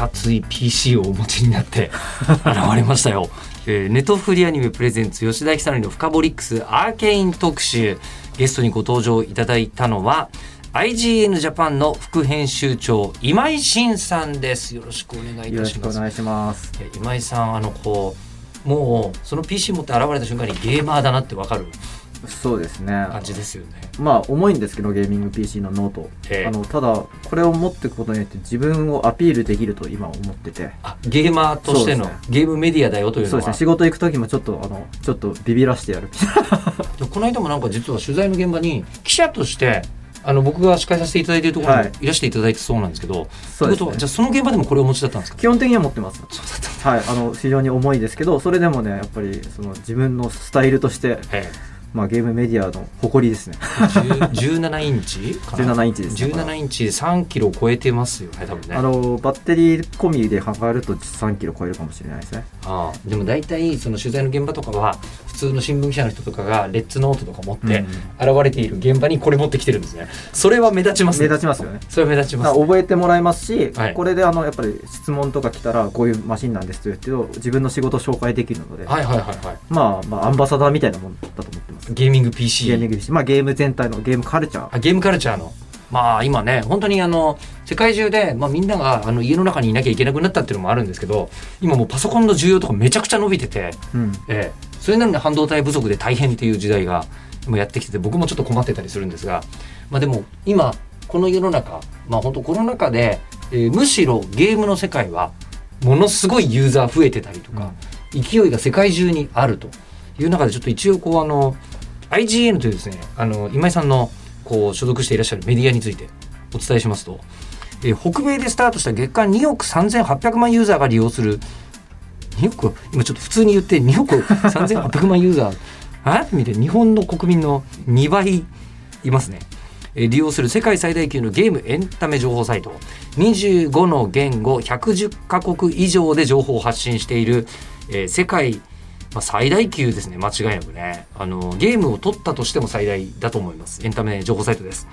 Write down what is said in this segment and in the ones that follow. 熱い PC をお持ちになって現れましたよ、ネトフリアニメプレゼンツ吉田久典のフカボリックスアーケイン特集、ゲストにご登場いただいたのは IGN Japan の副編集長今井真さんです。よろしくお願いいたします。よろしくお願いします。今井さん、もうその PC 持って現れた瞬間にゲーマーだなって分かる。そうですね、感じですよね。まあ重いんですけどゲーミング PC のノート、ただこれを持っていくことによって自分をアピールできると今思ってて、ゲーマーとしての、ね、ゲームメディアだよというのは。そうですね、仕事行く時もちょっとビビらしてやるこの間もなんか実は取材の現場に記者として僕が司会させていただいているところにいらしていただいてそうなんですけど、そうですね。ということはじゃあその現場でもこれをお持ちだったんですか。基本的には持ってます。そうだった、はい、非常に重いですけど、それでもねやっぱりその自分のスタイルとして、まあ、ゲームメディアの誇りですね17インチかな、17インチですね。17インチ3キロ超えてますよね多分ね。バッテリー込みで測ると3キロ超えるかもしれないですね。ああ、でも大体その取材の現場とかは普通の新聞記者の人とかがレッツノートとか持って現れている現場にこれ持ってきてるんですね。それは目立ちますね。目立ちますよね。それは目立ちます、ね、覚えてもらえますし、はい、これでやっぱり質問とか来たらこういうマシンなんですと言ってと自分の仕事を紹介できるので、はいはいはいはい、まあアンバサダーみたいなものだと思ってます。ゲーミング PC、 ゲーミング PC、まあ、ゲーム全体のゲームカルチャー、ゲームカルチャーの、まあ、今ね本当に世界中で、まあ、みんなが家の中にいなきゃいけなくなったっていうのもあるんですけど、今もうパソコンの需要とかめちゃくちゃ伸びてて、それなのに半導体不足で大変っていう時代が今やってきてて、僕もちょっと困ってたりするんですが、まあ、でも今この世の中、まあ、本当コロナ禍で、むしろゲームの世界はものすごいユーザー増えてたりとか、勢いが世界中にあるという中で、ちょっと一応こうIGN というですね、今井さんのこう所属していらっしゃるメディアについてお伝えしますと、北米でスタートした月間2億3800万ユーザーが利用する、2億、今ちょっと普通に言って2億3800万ユーザーって見て日本の国民の2倍いますね。利用する世界最大級のゲームエンタメ情報サイト、25の言語110カ国以上で情報を発信している、世界最大級ですね、間違いなくね。ゲームを取ったとしても最大だと思います、エンタメ情報サイトです。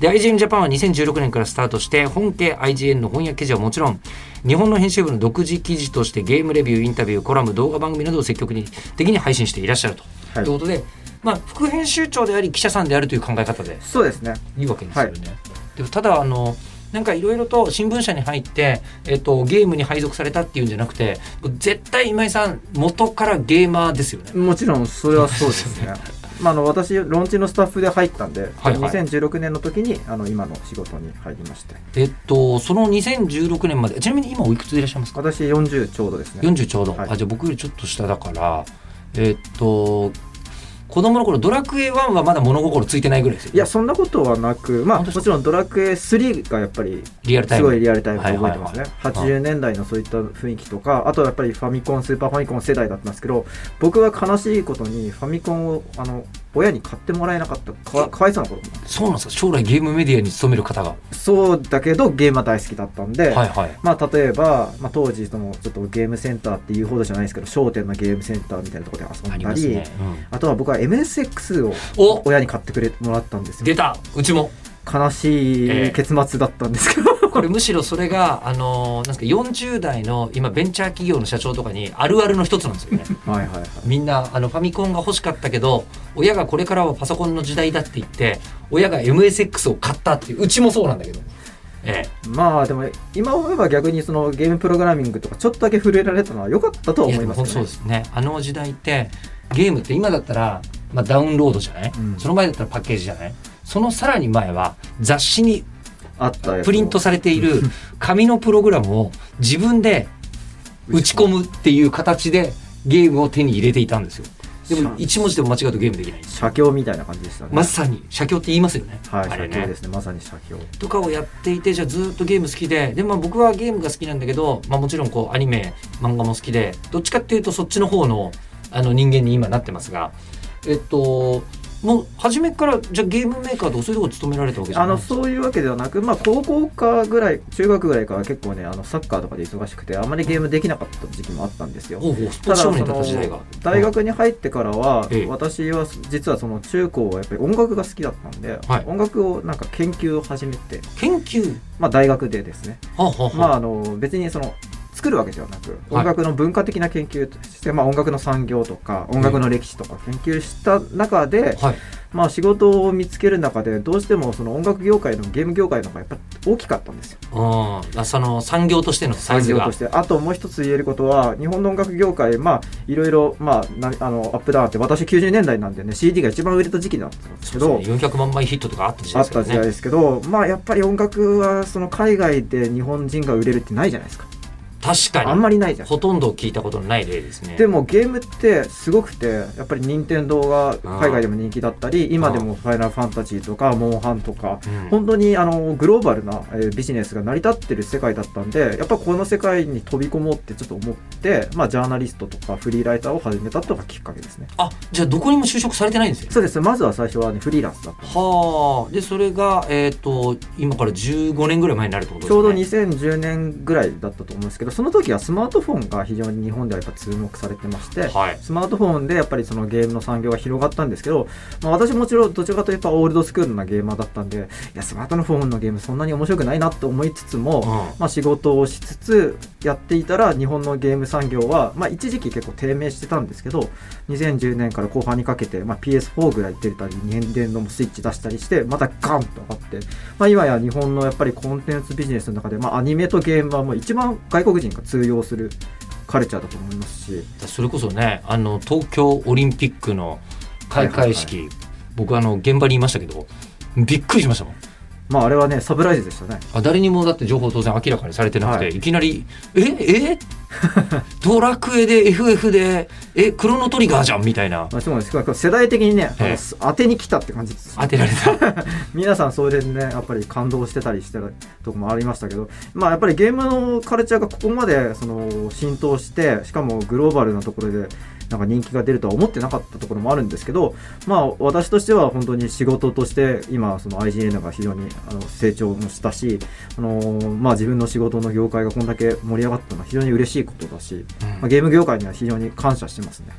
で IGN Japan は2016年からスタートして、本家 IGN の翻訳記事はもちろん日本の編集部の独自記事としてゲームレビュー、インタビュー、コラム、動画番組などを積極的に配信していらっしゃると、はい、ということで、まあ、副編集長であり記者さんであるという考え方で、そうですね、いいわけですよね、はい、でもただなんかいろいろと新聞社に入って、ゲームに配属されたっていうんじゃなくて、絶対今井さん元からゲーマーですよね。もちろんそれはそうですね私ローンチのスタッフで入ったんで、はいはい、2016年の時に今の仕事に入りまして、その2016年まで、ちなみに今おいくつでいらっしゃいますか。私40ちょうどですね。40ちょうど、はい、じゃあ僕よりちょっと下だから、子供の頃ドラクエ1はまだ物心ついてないぐらいですよ。いやそんなことはなく、まあ、もちろんドラクエ3がやっぱりすごいリアルタイムで覚えてますね、はいはいはい、80年代のそういった雰囲気とか、あとやっぱりファミコン、スーパーファミコン世代だったんですけど、僕は悲しいことにファミコンを親に買ってもらえなかった かわいそうなこと。そうなんですか。将来ゲームメディアに勤める方がそうだけどゲームは大好きだったんで、はいはい、まあ、例えば、まあ、当時ちょっとゲームセンターっていうほどじゃないですけど商店のゲームセンターみたいなところで遊んだり あとは僕はMSX を親に買ってもらったんですよ。出た、うちも悲しい結末だったんですけど、これむしろそれがなんすか40代の今ベンチャー企業の社長とかにあるあるの一つなんですよねはいはい、はい、みんなファミコンが欲しかったけど親がこれからはパソコンの時代だって言って親が MSX を買ったっていう、うちもそうなんだけど、まあでも今思えば逆にゲームプログラミングとかちょっとだけ触れられたのは良かったとは思いますね。そうですね、時代ってゲームって今だったら、まあ、ダウンロードじゃない、その前だったらパッケージじゃない、そのさらに前は雑誌にあったプリントされている紙のプログラムを自分で打ち込むっていう形でゲームを手に入れていたんですよ。でも1文字でも間違うとゲームできない。写経みたいな感じでしたね。まさに写経って言いますよね。はい、あれね、写経ですね。まさに写経とかをやっていて、じゃあずっとゲーム好きで、でまあ僕はゲームが好きなんだけど、まあもちろんこうアニメ漫画も好きで、どっちかっていうとそっちの方の人間に今なってますが、もう初めからじゃあゲームメーカーとそういうところ勤められたわけじゃないですか。そういうわけではなく、まあ、高校かぐらい中学ぐらいから結構ねサッカーとかで忙しくてあまりゲームできなかった時期もあったんですよ。ただその大学に入ってからは、はい、私は実はその中高はやっぱり音楽が好きだったんで、はい、音楽をなんか研究を始めて研究、まあ、大学でですね、別にその作るわけではなく音楽の文化的な研究として、はい、まあ、音楽の産業とか音楽の歴史とか研究した中で、はい、まあ、仕事を見つける中でどうしてもその音楽業界のゲーム業界の方がやっぱ大きかったんですよ。その産業としてのサイズが。産業として。あともう一つ言えることは日本の音楽業界、まあ、いろいろ、まあ、アップダウンって私90年代なんでね CD が一番売れた時期だったんですけど、400万枚ヒットとかあった時代ですけどね。あった時代ですけど、まあ、やっぱり音楽はその海外で日本人が売れるってないじゃないですか。確かにあんまりないじゃん。ほとんど聞いたことのない例ですね。でもゲームってすごくて、やっぱり任天堂が海外でも人気だったり、今でもファイナルファンタジーとかモンハンとか、うん、本当にグローバルなビジネスが成り立ってる世界だったんで、やっぱこの世界に飛び込もうってちょっと思って、まあ、ジャーナリストとかフリーライターを始めたとかきっかけですね。あ、じゃあどこにも就職されてないんですよ。そうです。まずは最初はねフリーランスだった。はあ。でそれが今から15年ぐらい前になるってことですね。ちょうど2010年ぐらいだったと思うんですけど。その時はスマートフォンが非常に日本ではやっぱ注目されてまして、はい、スマートフォンでやっぱりそのゲームの産業が広がったんですけど、まあ、私もちろんどちらかというとオールドスクールなゲーマーだったんで、いやスマートフォンのゲームそんなに面白くないなと思いつつも、まあ、仕事をしつつやっていたら日本のゲーム産業は、まあ、一時期結構低迷してたんですけど、2010年から後半にかけて、まあ、PS4 ぐらい出たり任天堂もスイッチ出したりしてまたガンと上がって、まあ、今や日本のやっぱりコンテンツビジネスの中で、まあ、アニメとゲームはもう一番外国人が通用するカルチャーだと思いますし、それこそね東京オリンピックの開会式、はいはいはい、僕現場にいましたけどびっくりしましたもん。まあ、あれはねサプライズでしたね。誰にもだって情報当然明らかにされてなくて、はい、いきなりドラクエで FF でクロノトリガーじゃんみたいな。そうです。世代的にね当てに来たって感じです。当てられた皆さんそれでねやっぱり感動してたりしてるとこもありましたけど、まあ、やっぱりゲームのカルチャーがここまでその浸透してしかもグローバルなところでなんか人気が出るとは思ってなかったところもあるんですけど、まあ、私としては本当に仕事として今その IGN が非常に成長もしたし、まあ、自分の仕事の業界がこんだけ盛り上がったのは非常に嬉しいことだし、まあ、ゲーム業界には非常に感謝してますね。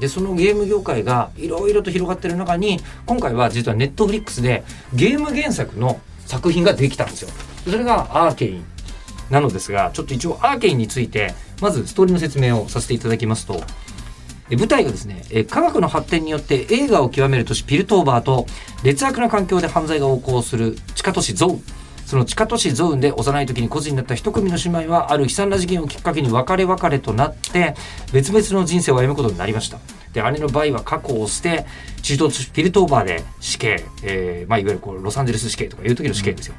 でそのゲーム業界がいろいろと広がってる中に今回は実は Netflix でゲーム原作の作品ができたんですよ。それがアーケインなのですが、ちょっと一応アーケインについてまずストーリーの説明をさせていただきますと、舞台がですね、科学の発展によって栄華を極める都市ピルトーバーと劣悪な環境で犯罪が横行する地下都市ゾーン、その地下都市ゾーンで幼い時に孤児になった一組の姉妹はある悲惨な事件をきっかけに別れとなって別々の人生を歩むことになりました。で姉のバイは過去を捨て中東都市ピルトーバーで死刑、まあ、いわゆるこうロサンゼルス死刑とかいう時の死刑ですよ、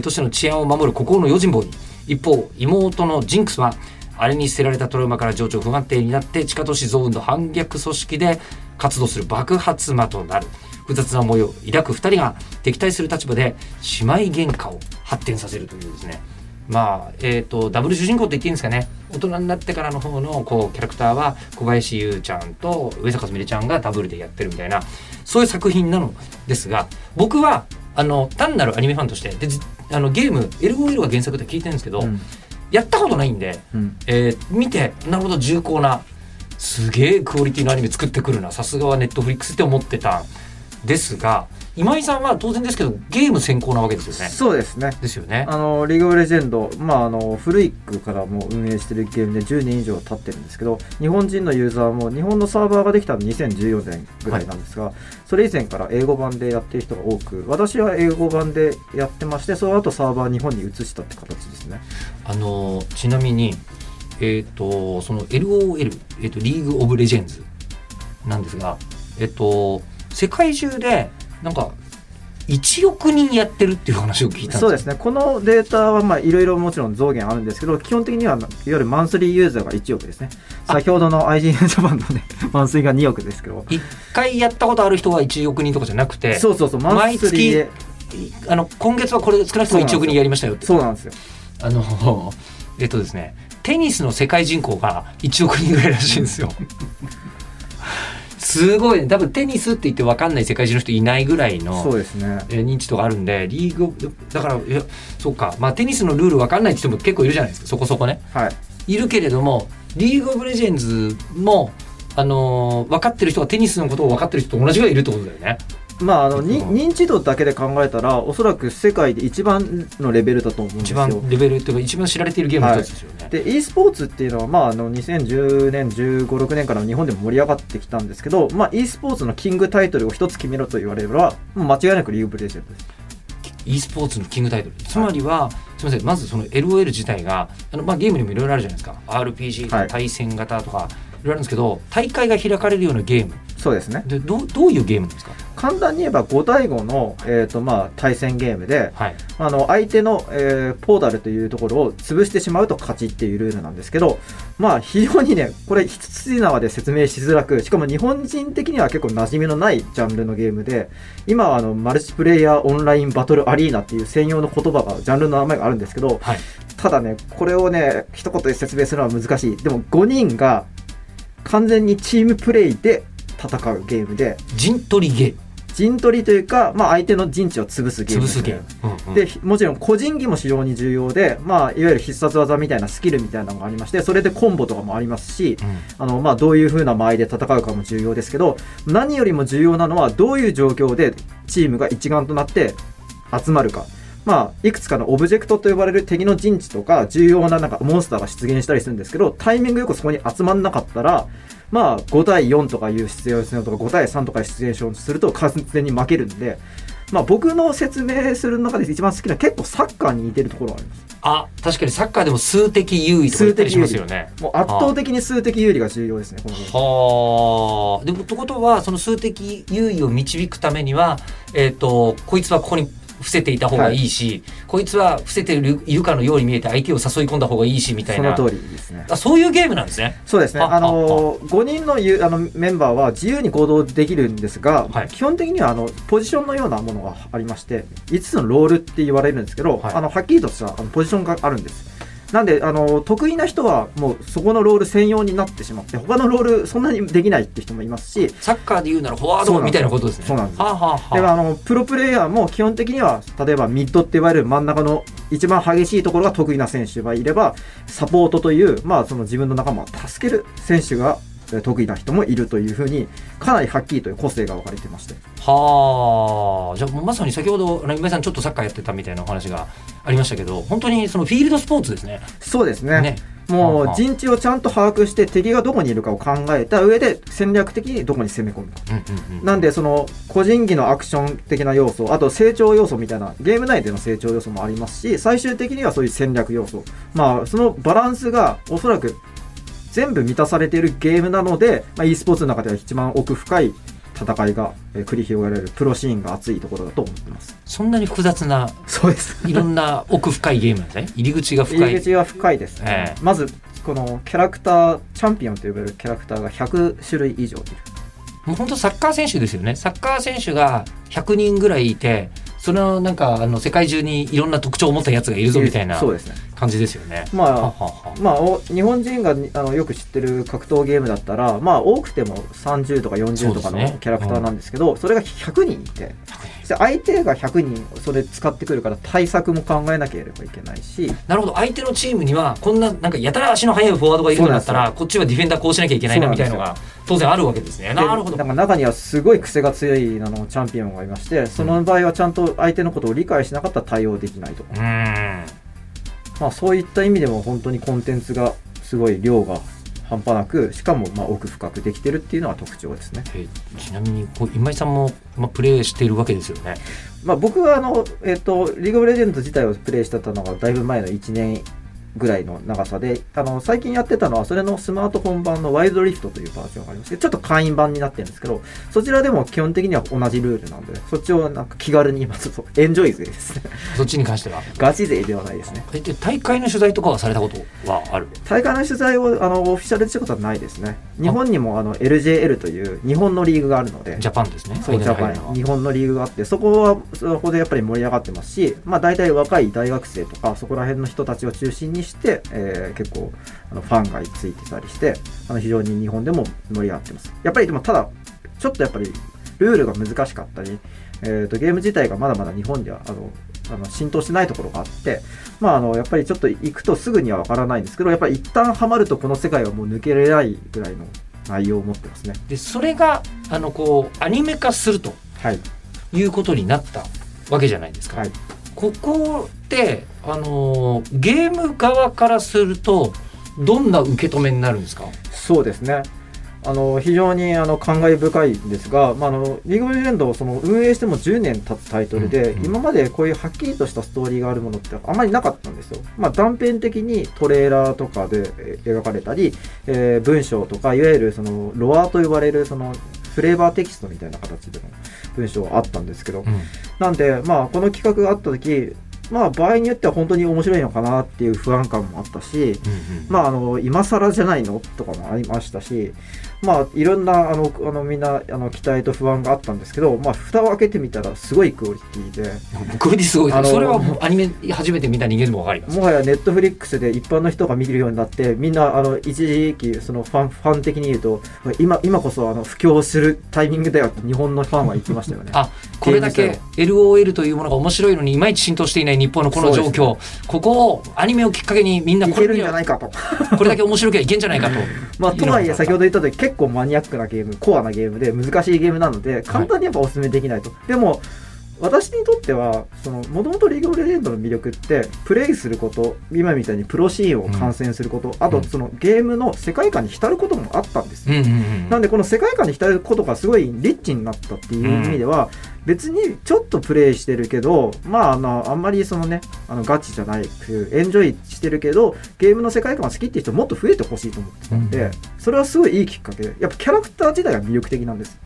都市の治安を守る孤高の用心棒に。一方妹のジンクスはあれに捨てられたトラウマから情緒不安定になって地下都市ゾーンの反逆組織で活動する爆発魔となる。複雑な思いを抱く2人が敵対する立場で姉妹喧嘩を発展させるというですね、まあダブル主人公と言っていいんですかね。大人になってからの方のこうキャラクターは小林優ちゃんと上坂すみれちゃんがダブルでやってるみたいな、そういう作品なのですが、僕は単なるアニメファンとしてでゲーム LJL が原作って聞いてるんですけど、やったことないんで、見てなるほど重厚なすげえクオリティのアニメ作ってくるな、さすがはネットフリックスって思ってたんですが、今井さんは当然ですけどゲーム先行なわけですよね。そうですね。ですよね。リーグ・オブ・レジェンド、まあ、古い区からも運営してるゲームで10年以上経ってるんですけど、日本人のユーザーも日本のサーバーができたの2014年ぐらいなんですが、はい、それ以前から英語版でやってる人が多く、私は英語版でやってまして、その後サーバー日本に移したって形ですね。ちなみに、その LOL、リーグ・オブ・レジェンズなんですが、世界中でなんか1億人やってるっていう話を聞いたんです。そうですね、このデータはいろいろもちろん増減あるんですけど、基本的にはいわゆるマンスリーユーザーが1億ですね。先ほどの IGN Japan の、ね、マンスリーが2億ですけど、1回やったことある人は1億人とかじゃなくて、そうそうそう、マンスリーで毎月今月はこれ少なくとも1億人やりましたよって。そうなんですよ。ですね、テニスの世界人口が1億人ぐらいらしいんですよ。すごいね。多分テニスって言って分かんない世界中の人いないぐらいの認知とかあるんで、リーグだから、いやそうか、まあテニスのルール分かんないって人も結構いるじゃないですか、そこそこね、はい、いるけれども、リーグ・オブ・レジェンズも、分かってる人がテニスのことを分かってる人と同じぐらいいるってことだよね。まあ、認知度だけで考えたら、おそらく世界で一番のレベルだと思うんですよ。一番レベルというか、一番知られているゲームの一つですよね。はい、で e スポーツっていうのは、2010年15、6年から日本でも盛り上がってきたんですけど、e スポーツのキングタイトルを一つ決めろと言われれば、間違いなくリーグ・オブ・レジェンドです。 e スポーツのキングタイトル、つまりは、はい、すみません、まずその LOL 自体がゲームにもいろいろあるじゃないですか、 RPG とか対戦型とかいろいろあるんですけど、はい、大会が開かれるようなゲーム。そうですね。で、どういうゲームなんですか？簡単に言えば5対5の、対戦ゲームで、はい、相手の、ポータルというところを潰してしまうと勝ちっていうルールなんですけど、非常にね、これ一つ縄で説明しづらく、しかも日本人的には結構馴染みのないジャンルのゲームで、今はマルチプレイヤーオンラインバトルアリーナっていう専用の言葉が、ジャンルの名前があるんですけど、はい、ただね、これをね一言で説明するのは難しい。でも5人が完全にチームプレイで戦うゲームで、陣取りゲーム、陣取りというか、相手の陣地を潰すゲームですね。で、もちろん個人技も非常に重要で、いわゆる必殺技みたいなスキルみたいなのがありまして、それでコンボとかもありますし、どういう風な間合いで戦うかも重要ですけど、何よりも重要なのはどういう状況でチームが一丸となって集まるか。いくつかのオブジェクトと呼ばれる敵の陣地とか重要なモンスターが出現したりするんですけど、タイミングよくそこに集まんなかったら、5対4とかいう出現するのとか5対3とか出現すると完全に負けるんで、僕の説明する中で一番好きな、結構サッカーに似てるところがあります。あ、確かにサッカーでも数的優位とか言ったりしますよね。もう圧倒的に数的優位が重要ですね、このゲームは。でもってことは、その数的優位を導くためには、こいつはここに伏せていた方がいいし、はい、こいつは伏せているかのように見えて相手を誘い込んだ方がいいしみたいな。その通りですね。そういうゲームなんですね。そうですね。5人のメンバーは自由に行動できるんですが、はい、基本的にはポジションのようなものがありまして、5つのロールって言われるんですけど、はい、はっきりとしたポジションがあるんです。なんで得意な人はもうそこのロール専用になってしまって、他のロールそんなにできないって人もいますし、サッカーで言うならフォワードみたいなことですね。そうなんです。ではプロプレイヤーも基本的には、例えばミッドっていわれる真ん中の一番激しいところが得意な選手がいれば、サポートという、その自分の仲間を助ける選手が得意な人もいるというふうに、かなりはっきりと個性が分かれてまして。じゃあまさに先ほど今井さんちょっとサッカーやってたみたいなお話がありましたけど、本当にそのフィールドスポーツですね。そうですね。もう陣地をちゃんと把握して、敵がどこにいるかを考えた上で戦略的にどこに攻め込むか。なんでその個人技のアクション的な要素、あと成長要素みたいな、ゲーム内での成長要素もありますし、最終的にはそういう戦略要素、そのバランスがおそらく全部満たされているゲームなので、e スポーツの中では一番奥深い戦いが繰り広げられる、プロシーンが熱いところだと思ってます。そんなに複雑な、そうですいろんな奥深いゲームなんですね。入り口が深いですね。まずこのキャラクター、チャンピオンと呼ばれるキャラクターが100種類以上いる。もう本当サッカー選手ですよね。サッカー選手が100人ぐらいいて、それはなんか世界中にいろんな特徴を持ったやつがいるぞみたいな感じですよね。日本人がよく知ってる格闘ゲームだったら、多くても30とか40とかのキャラクターなんですけど、それが100人いて、相手が100人それ使ってくるから、対策も考えなければいけないし。なるほど。相手のチームにはこんな、やたら足の速いフォワードがいるんだったら、こっちはディフェンダーこうしなきゃいけないなみたいなのが当然あるわけですね。なるほど。中にはすごい癖が強いチャンピオンがいまして、その場合はちゃんと相手のことを理解しなかったら対応できないとか、そういった意味でも本当にコンテンツがすごい量が半端なく、しかも奥深くできてるっていうのが特徴ですね。ちなみに今井さんも、プレイしているわけですよね。僕はリーグ・オブ・レジェンド自体をプレイしてたのがだいぶ前の1年ぐらいの長さで、最近やってたのはそれのスマートフォン版のワイルドリフトというバージョンがありますけど、ちょっと会員版になってるんですけど、そちらでも基本的には同じルールなんで、そっちをなんか気軽に今ちょっとエンジョイ勢ですね。そっちに関してはガチ勢ではないですね。大会の取材とかはされたことはある？大会の取材をオフィシャルしたことはないですね。日本にもLJL という日本のリーグがあるので、ジャパンですね。そう、ジャパン、日本のリーグがあって、そこはそこでやっぱり盛り上がってますし、まあ大体若い大学生とかそこら辺の人たちを中心にして、結構ファンがついてたりして、非常に日本でも盛り上がってます。やっぱりでもただちょっとやっぱりルールが難しかったり、ゲーム自体がまだまだ日本では浸透してないところがあって、まあ、やっぱりちょっと行くとすぐには分からないんですけど、やっぱり一旦ハマるとこの世界はもう抜けれないぐらいの内容を持ってますね。でそれがこうアニメ化すると、はい、いうことになったわけじゃないですか。はい、ここってゲーム側からするとどんな受け止めになるんですか？そうですね、非常に感慨深いんですが、まあ、リーグ・オブ・レジェンドを運営しても10年経つタイトルで、今までこういうはっきりとしたストーリーがあるものってあまりなかったんですよ。まあ、断片的にトレーラーとかで描かれたり、文章とかいわゆるロアと呼ばれるフレーバーテキストみたいな形での文章があったんですけど、なんで、まあ、この企画があった時、まあ、場合によっては本当に面白いのかなっていう不安感もあったし、まあ、今更じゃないのとかもありましたし、まあ、いろんなみんな期待と不安があったんですけど、まあ、蓋を開けてみたらすごいクオリティで、クオリティすごいですね。それはもうアニメ初めて見た人間でも分かります。もはやネットフリックスで一般の人が見るようになって、みんな一時期ファン的に言うと今こそ布教するタイミングだよって日本のファンは言ってましたよね。あ、これだけ LOL というものが面白いのにいまいち浸透していない日本のこの状況、ね、ここをアニメをきっかけにみんなこれるんじゃないかとこれだけ面白きゃいけんじゃないかと、まあ、とはいえ先ほど言ったとおり結構マニアックなゲーム、コアなゲームで難しいゲームなので簡単にやっぱおすすめできないと。はい、でも私にとってはもともとリーグ・オブ・レジェンドの魅力ってプレイすること、今みたいにプロシーンを観戦すること、あとゲームの世界観に浸ることもあったんです。なんでこの世界観に浸ることがすごいリッチになったっていう意味では、別にちょっとプレイしてるけど、まあ、あんまりガチじゃないっていうエンジョイしてるけどゲームの世界観が好きっていう人もっと増えてほしいと思ってたんで、それはすごいいいきっかけで、やっぱキャラクター自体が魅力的なんです。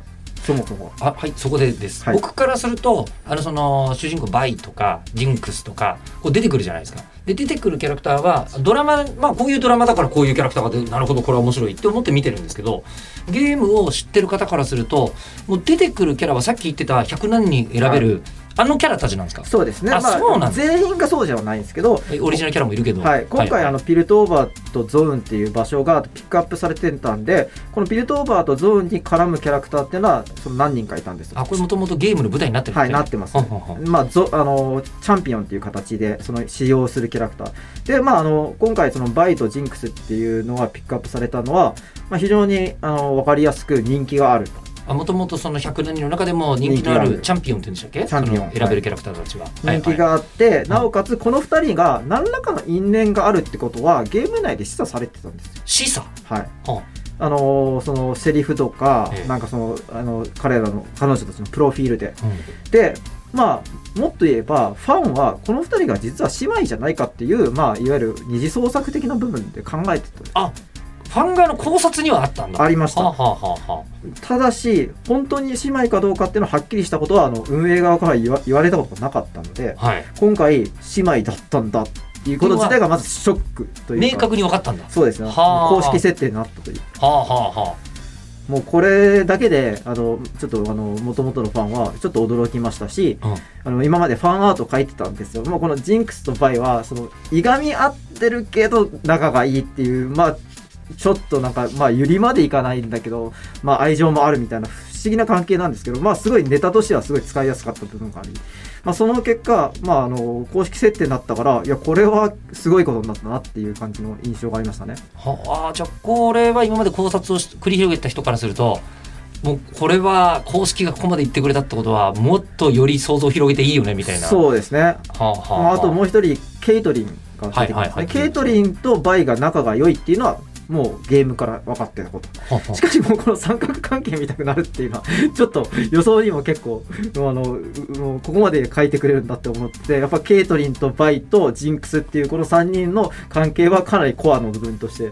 そもそも、あ、はい、そこでです、はい、僕からすると主人公バイとかジンクスとかこう出てくるじゃないですか。で出てくるキャラクターはドラマ、まあ、こういうドラマだからこういうキャラクターが出て、なるほどこれは面白いって思って見てるんですけど、ゲームを知ってる方からするともう出てくるキャラはさっき言ってた100何人選べる、はい、キャラたちなんですか？そうですね。全員がそうじゃないんですけど、オリジナルキャラもいるけど、はい、今回ピルトオーバーとゾーンっていう場所がピックアップされてたんで、このピルトオーバーとゾーンに絡むキャラクターっていうのは何人かいたんです。あ、これもともとゲームの舞台になってるんですね。はい、なってます。まあチャンピオンっていう形で使用するキャラクターで、まあ今回バイとジンクスっていうのがピックアップされたのは、まあ、非常に分かりやすく人気がある。もともとその100人の中でも人気のあるチャンピオンって言うんでしたっけ？チャンピオン選べるキャラクターたちは人気があって、はい、なおかつこの2人が何らかの因縁があるってことはゲーム内で示唆されてたんですよ。示唆？はい。セリフとか、なんか彼女たちのプロフィールで。で、まあ、もっと言えばファンはこの2人が実は姉妹じゃないかっていう、まあ、いわゆる二次創作的な部分で考えてた。あ、ファン側の考察にはあったんだ。ありました。ただし本当に姉妹かどうかっていうのははっきりしたことは運営側から言われたことがなかったので、はい、今回姉妹だったんだっていうこと自体がまずショックというか、明確に分かったんだ。そうですね、公式設定になったという。もうこれだけでちょっと元々のファンはちょっと驚きましたし、今までファンアートを書いてたんですよ。もうこのジンクスとバイは、いがみ合ってるけど仲がいいっていう、まあちょっとなんか、まあ、ゆりまでいかないんだけど、まあ、愛情もあるみたいな不思議な関係なんですけど、まあ、すごいネタとしてはすごい使いやすかった部分があり、まあ、その結果、まあ、公式設定になったから、いやこれはすごいことになったなっていう感じの印象がありましたね。はあ、じゃあこれは今まで考察を繰り広げた人からすると、もうこれは公式がここまで言ってくれたってことはもっとより想像を広げていいよねみたいな。そうですね。あともう一人ケイトリンが出てきますね。ケイトリンとバイが仲が良いっていうのはもうゲームから分かってたこと。しかしもうこの三角関係見たくなるっていうのはちょっと予想にも結構もうここまで書いてくれるんだって思ってて、やっぱケイトリンとバイとジンクスっていうこの3人の関係はかなりコアの部分として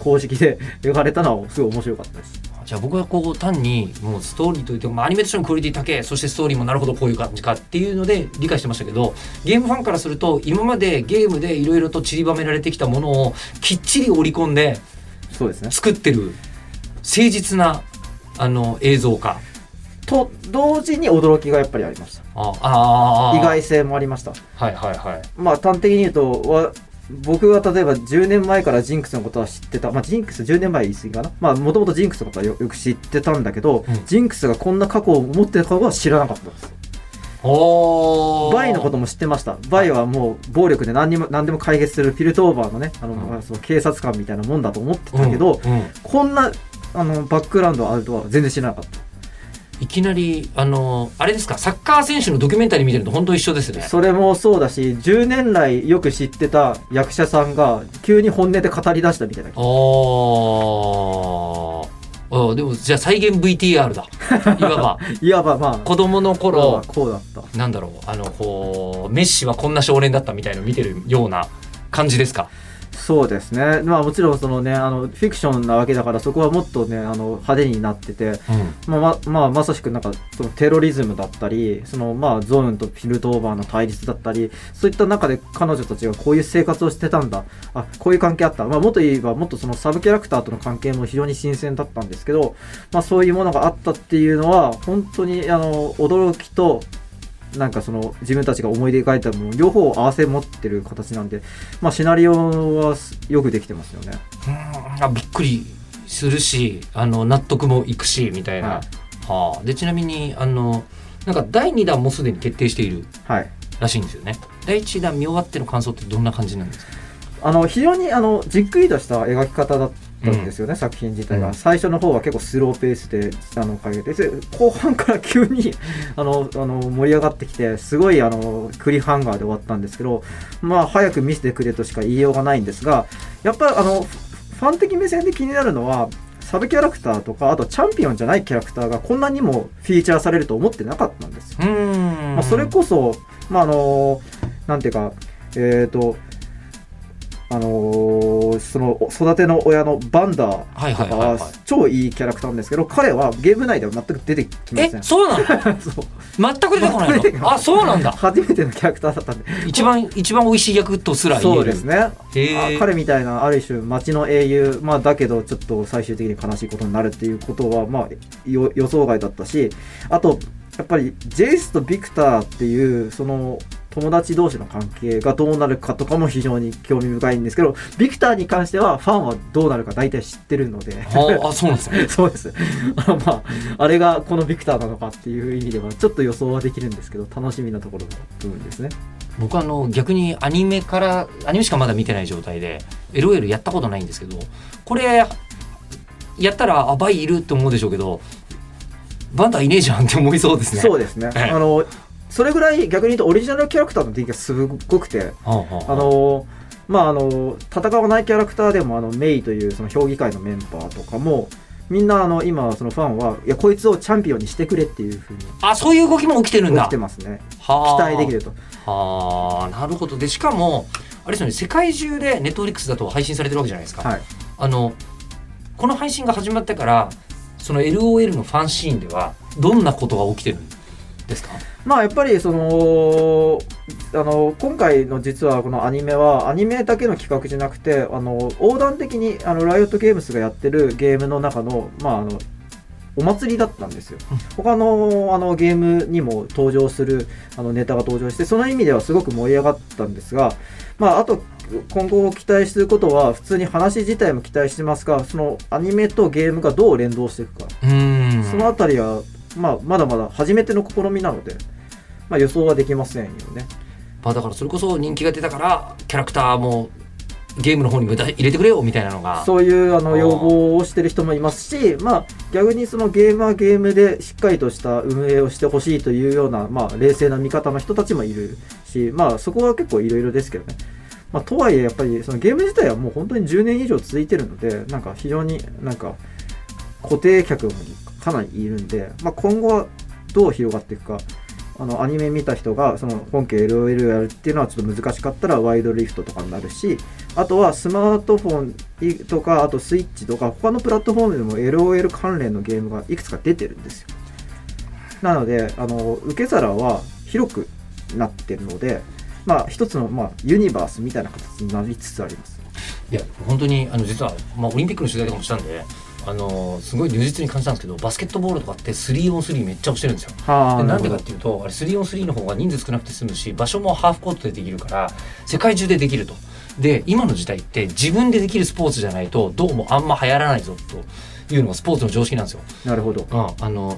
公式で描かれたのはすごい面白かったです。じゃあ僕はこう単にもうストーリーといってもアニメーションクオリティ高い、そしてストーリーもなるほどこういう感じかっていうので理解してましたけど、ゲームファンからすると今までゲームでいろいろと散りばめられてきたものをきっちり織り込んで作ってる誠実な映像化と同時に驚きがやっぱりありました。意外性もありました。はいはいはい。まあ端的に言うと僕は例えば10年前からジンクスのことは知ってた、まあ、ジンクス10年前言い過ぎかな、まあもともとジンクスのことはよく知ってたんだけど、うん、ジンクスがこんな過去を持ってたかは知らなかったんです。バイのことも知ってました。バイはもう暴力で何でも解決するピルトーバーのねうん、その警察官みたいなもんだと思ってたけど、こんなバックグラウンドがあるとは全然知らなかった。いきなりあれですか、サッカー選手のドキュメンタリー見てると本当一緒ですね。それもそうだし、10年来よく知ってた役者さんが急に本音で語り出したみたいな。ああ、でもじゃあ再現 VTR だ。いわばまあ子供の頃こうだった。なんだろう、メッシはこんな少年だったみたいのを見てるような感じですか。そうですね、まあ、もちろんその、ね、フィクションなわけだからそこはもっと、ね、派手になってて、うん、まさしくなんかそのテロリズムだったりその、まあ、ゾーンとピルトーバーの対立だったりそういった中で彼女たちがこういう生活をしてたんだ、あこういう関係あった、まあ、もっと言えばもっとそのサブキャラクターとの関係も非常に新鮮だったんですけど、まあ、そういうものがあったっていうのは本当に驚きと。なんかその自分たちが思い出描いたもの両方合わせ持ってる形なんで、まあ、シナリオはよくできてますよね。びっくりするし納得もいくしみたいな、はいでちなみになんか第2弾もすでに決定しているらしいんですよね、はい、第1弾見終わっての感想ってどんな感じなんですか。非常にじっくりとした描き方だったんですよね、作品自体が。最初の方は結構スローペースで描いてて、後半から急に盛り上がってきてすごいクリフハンガーで終わったんですけど、まあ早く見せてくれとしか言いようがないんですが、やっぱりファン的目線で気になるのはサブキャラクターとかあとチャンピオンじゃないキャラクターがこんなにもフィーチャーされると思ってなかったんですよ。まあそれこそまあなんていうかその育ての親のバンダーとかは超いいキャラクターなんですけど、彼はゲーム内では全く出てきません。え、そうなの？全く出てこないの？あ、そうなんだ。初めてのキャラクターだったんで一番美味しい役とすら言える。そうですね。彼みたいなある種町の英雄、まあ、だけどちょっと最終的に悲しいことになるっていうことは、まあ、予想外だったし、あとやっぱりジェイスとビクターっていうその友達同士の関係がどうなるかとかも非常に興味深いんですけど、ビクターに関してはファンはどうなるか大体知ってるので。あ、そうなんですね。そうです。まああれがこのビクターなのかっていう意味ではちょっと予想はできるんですけど、楽しみなところの部分ですね。僕は逆にアニメしかまだ見てない状態で LL やったことないんですけど、これやったらバイいるって思うでしょうけど、バンダーいねえじゃんって思いそうですね。そうですね。それぐらい逆に言うとオリジナルキャラクターの出来がすごくて、戦わないキャラクターでもメイというその評議会のメンバーとかもみんな今そのファンはいやこいつをチャンピオンにしてくれっていうふうに、あ、そういう動きも起きてるんだ。起きてますね。期待できると。なるほど。でしかもあれですよね、世界中でネットフリックスだと配信されてるわけじゃないですか、はい、この配信が始まってからその LOL のファンシーンではどんなことが起きてるんですか。まあやっぱり今回の実はこのアニメはアニメだけの企画じゃなくて横断的にライオットゲームズがやってるゲームの中の、まあ、お祭りだったんですよ。他のゲームにも登場するネタが登場して、その意味ではすごく盛り上がったんですが、まああと今後期待することは普通に話自体も期待してますが、そのアニメとゲームがどう連動していくか、そのあたりはまあ、まだまだ初めての試みなので、まあ、予想はできませんよね。まあだからそれこそ人気が出たからキャラクターもゲームの方に入れてくれよみたいなのが、そういう要望をしてる人もいますし、まあ、逆にそのゲームはゲームでしっかりとした運営をしてほしいというような、まあ、冷静な見方の人たちもいるし、まあ、そこは結構いろいろですけどね。まあ、とはいえやっぱりそのゲーム自体はもう本当に10年以上続いてるので、なんか非常になんか固定客もかなりいるんで、まあ、今後はどう広がっていくか、アニメ見た人がその本家 LOL をやるっていうのはちょっと難しかったらワイドリフトとかになるし、あとはスマートフォンとか、あとスイッチとか他のプラットフォームでも LOL 関連のゲームがいくつか出てるんですよ。なので受け皿は広くなってるので、まあ、一つの、まあ、ユニバースみたいな形になりつつあります。いや本当に実は、まあ、オリンピックの取材とかもしたんで、すごい如実に感じたんですけど、バスケットボールとかって 3on3 めっちゃ押してるんですよ。でなんでかっていうと、あれ 3on3 の方が人数少なくて済むし、場所もハーフコートでできるから世界中でできると。で今の時代って自分でできるスポーツじゃないとどうもあんま流行らないぞというのがスポーツの常識なんですよ。なるほど。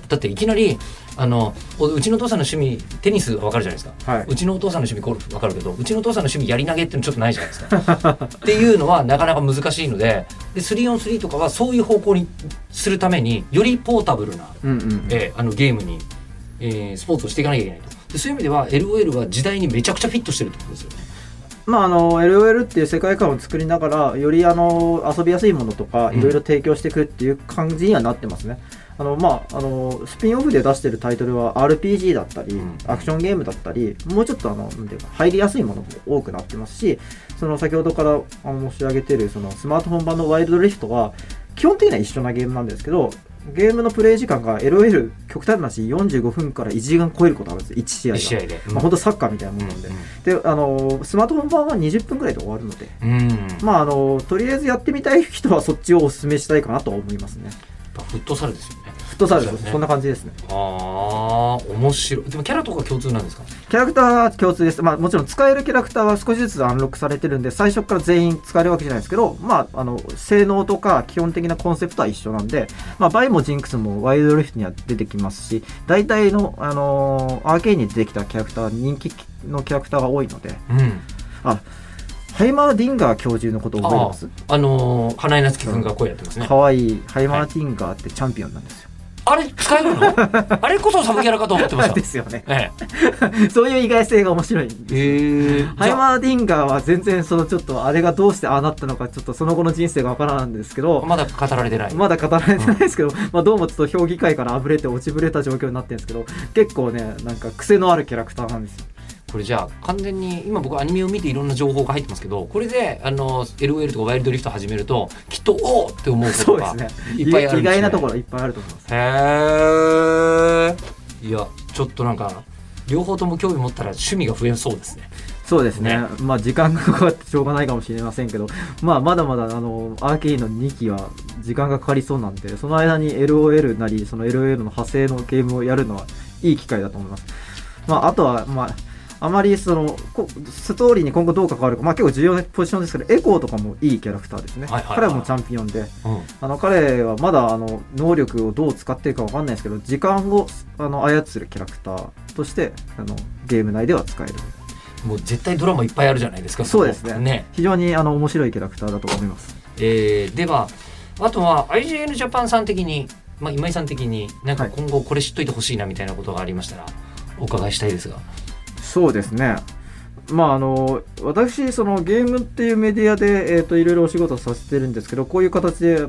だっていきなりうちのお父さんの趣味テニスわかるじゃないですか、はい、うちのお父さんの趣味ゴルフわかるけど、うちのお父さんの趣味やり投げってのちょっとないじゃないですかっていうのはなかなか難しいので、 3on3 とかはそういう方向にするためによりポータブルな、ゲームに、スポーツをしていかなきゃいけないと。でそういう意味では LOL は時代にめちゃくちゃフィットしてるってことですよね。まあ、LOL っていう世界観を作りながらより遊びやすいものとかいろいろ提供していくっていう感じにはなってますね。スピンオフで出してるタイトルは RPG だったり、アクションゲームだったり、もうちょっとなんていうか入りやすいものも多くなってますし、その先ほどから申し上げているそのスマートフォン版のワイルドリフトは基本的には一緒なゲームなんですけど、ゲームのプレイ時間が LOL 極端な話45分から1時間超えることあるんですよ、1試合が。1試合で、まあ、本当サッカーみたいなものなんで、でスマートフォン版は20分ぐらいで終わるので、まあとりあえずやってみたい人はそっちをお勧めしたいかなと思いますね。フットサルですよね。フットサルですね。そんな感じですね。ああ、面白い。でもキャラとか共通なんですか？キャラクターは共通です。まあもちろん使えるキャラクターは少しずつアンロックされてるんで、最初から全員使えるわけじゃないですけど、まあ性能とか基本的なコンセプトは一緒なんで、まあバイもジンクスもワイルドリフトには出てきますし、大体のアーケーンに出てきたキャラクター、人気のキャラクターが多いので、ハイマー・ディンガー教授のことを覚えてます？花江夏樹君が声やってますね。かわいいハイマー・ディンガーってチャンピオンなんですよ。あれ使えるの？あれこそサブキャラかと思ってましたですよね、そういう意外性が面白いんです。ハイマー・ディンガーは全然そのちょっとあれがどうしてああなったのか、ちょっとその後の人生がわからないんですけど、まだ語られてないですけど、まあ、どうもちょっと評議会からあぶれて落ちぶれた状況になってるんですけど、結構ねなんか癖のあるキャラクターなんですよ。これじゃあ完全に今僕アニメを見ていろんな情報が入ってますけど、これでLOL とかワイルドリフト始めるときっとおーって思うことがいっぱいあるんですね。意外なところいっぱいあると思います。いやちょっとなんか両方とも興味持ったら趣味が増えそうですね。そうですね。まあ時間がかかってしょうがないかもしれませんけど、まあまだまだアーケインの2期は時間がかかりそうなんで、その間に LOL なりその LOL の派生のゲームをやるのはいい機会だと思います。まああとはまああまりそのストーリーに今後どう関わるか、まあ、結構重要なポジションですけど、エコーとかもいいキャラクターですね。彼もチャンピオンで、彼はまだ能力をどう使っているか分かんないですけど、時間を操るキャラクターとしてゲーム内では使える。もう絶対ドラマいっぱいあるじゃないですか。そうですね。非常に面白いキャラクターだと思います。ではあとは IGN Japan さん的に、まあ、今井さん的になんか今後これ知っといてほしいなみたいなことがありましたらお伺いしたいですが。そうですね、まあ私そのゲームっていうメディアで、いろいろお仕事させてるんですけど、こういう形で非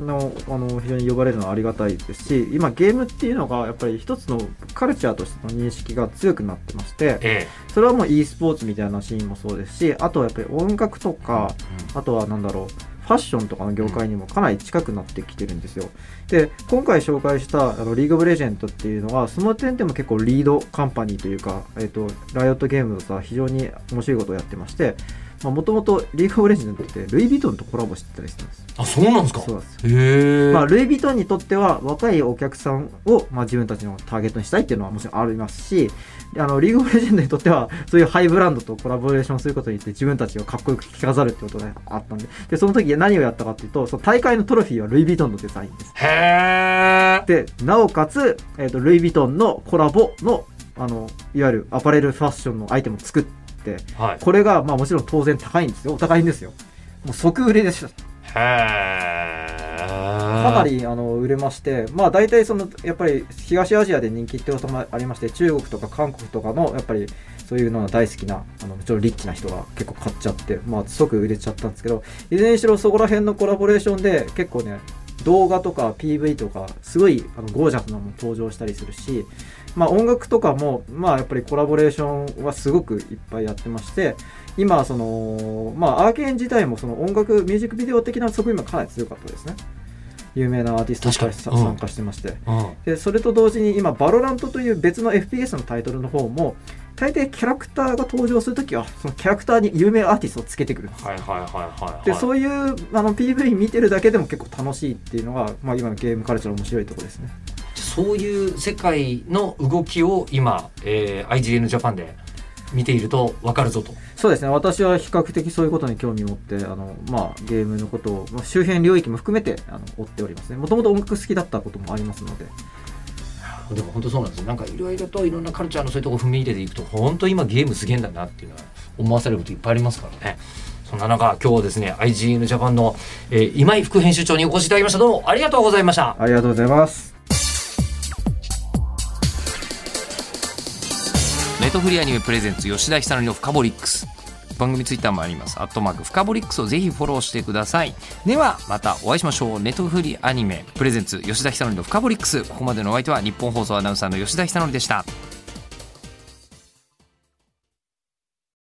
常に呼ばれるのはありがたいですし、今ゲームっていうのがやっぱり一つのカルチャーとしての認識が強くなってまして、それはもう e スポーツみたいなシーンもそうですし、あとはやっぱり音楽とか、あとは何だろうファッションとかの業界にもかなり近くなってきてるんですよ。で今回紹介したリーグ・オブ・レジェンドっていうのはその点でも結構リードカンパニーというか、ライオットゲームとか非常に面白いことをやってまして、もともとリーグ・オブ・レジェンドってルイ・ヴィトンとコラボしてたりしてます。あ、そうなんですか。そうなんです。まあ、ルイ・ヴィトンにとっては若いお客さんを、まあ、自分たちのターゲットにしたいっていうのはもちろんありますし、リーグ・オブ・レジェンドにとってはそういうハイブランドとコラボレーションすることによって自分たちをかっこよく着飾るってことがあったんで、その時何をやったかっていうと、その大会のトロフィーはルイ・ヴィトンのデザインです。へでなおかつ、ルイ・ヴィトンのコラボの、いわゆるアパレルファッションのアイテムを作ってこれがまあもちろん当然高いんですよ。お高いんですよ。もう即売れでした。へー。かなり売れまして、まあ、大体そのやっぱり東アジアで人気ってこともありまして、中国とか韓国とかのやっぱりそういうのが大好きなちょっとリッチな人が結構買っちゃって、まあ、即売れちゃったんですけど、いずれにしろそこら辺のコラボレーションで結構ね、動画とか PV とかすごいゴージャスなのも登場したりするし、まあ、音楽とかも、まあ、やっぱりコラボレーションはすごくいっぱいやってまして、今その、まあ、IGN自体もその音楽ミュージックビデオ的な側面がかなり強かったですね。有名なアーティストが参加してまして、でそれと同時に今バロラントという別の FPS のタイトルの方も大抵キャラクターが登場するときはそのキャラクターに有名アーティストをつけてくるんです。でそういうPV 見てるだけでも結構楽しいっていうのが、まあ、今のゲームカルチャーの面白いところですね。そういう世界の動きを今、IGN Japan で見ていると分かるぞと。そうですね、私は比較的そういうことに興味を持ってまあ、ゲームのことを、まあ、周辺領域も含めて追っておりますね。もともと音楽好きだったこともありますので。でも本当そうなんですよ。なんかいろいろといろんなカルチャーのそういうとこ踏み入れていくと、本当今ゲームすげえんだなっていうのは思わされることいっぱいありますからね。そんな中今日はですね IGN Japan の、今井副編集長にお越しいただきました。どうもありがとうございました。ありがとうございます。ネットフリーアニメプレゼンツ吉田久典のフカボリックス、番組ツイッターもあります。アットマークフカボリックスをぜひフォローしてください。ではまたお会いしましょう。ネットフリーアニメプレゼンツ吉田久典のフカボリックス、ここまでのお相手は日本放送アナウンサーの吉田久典でした。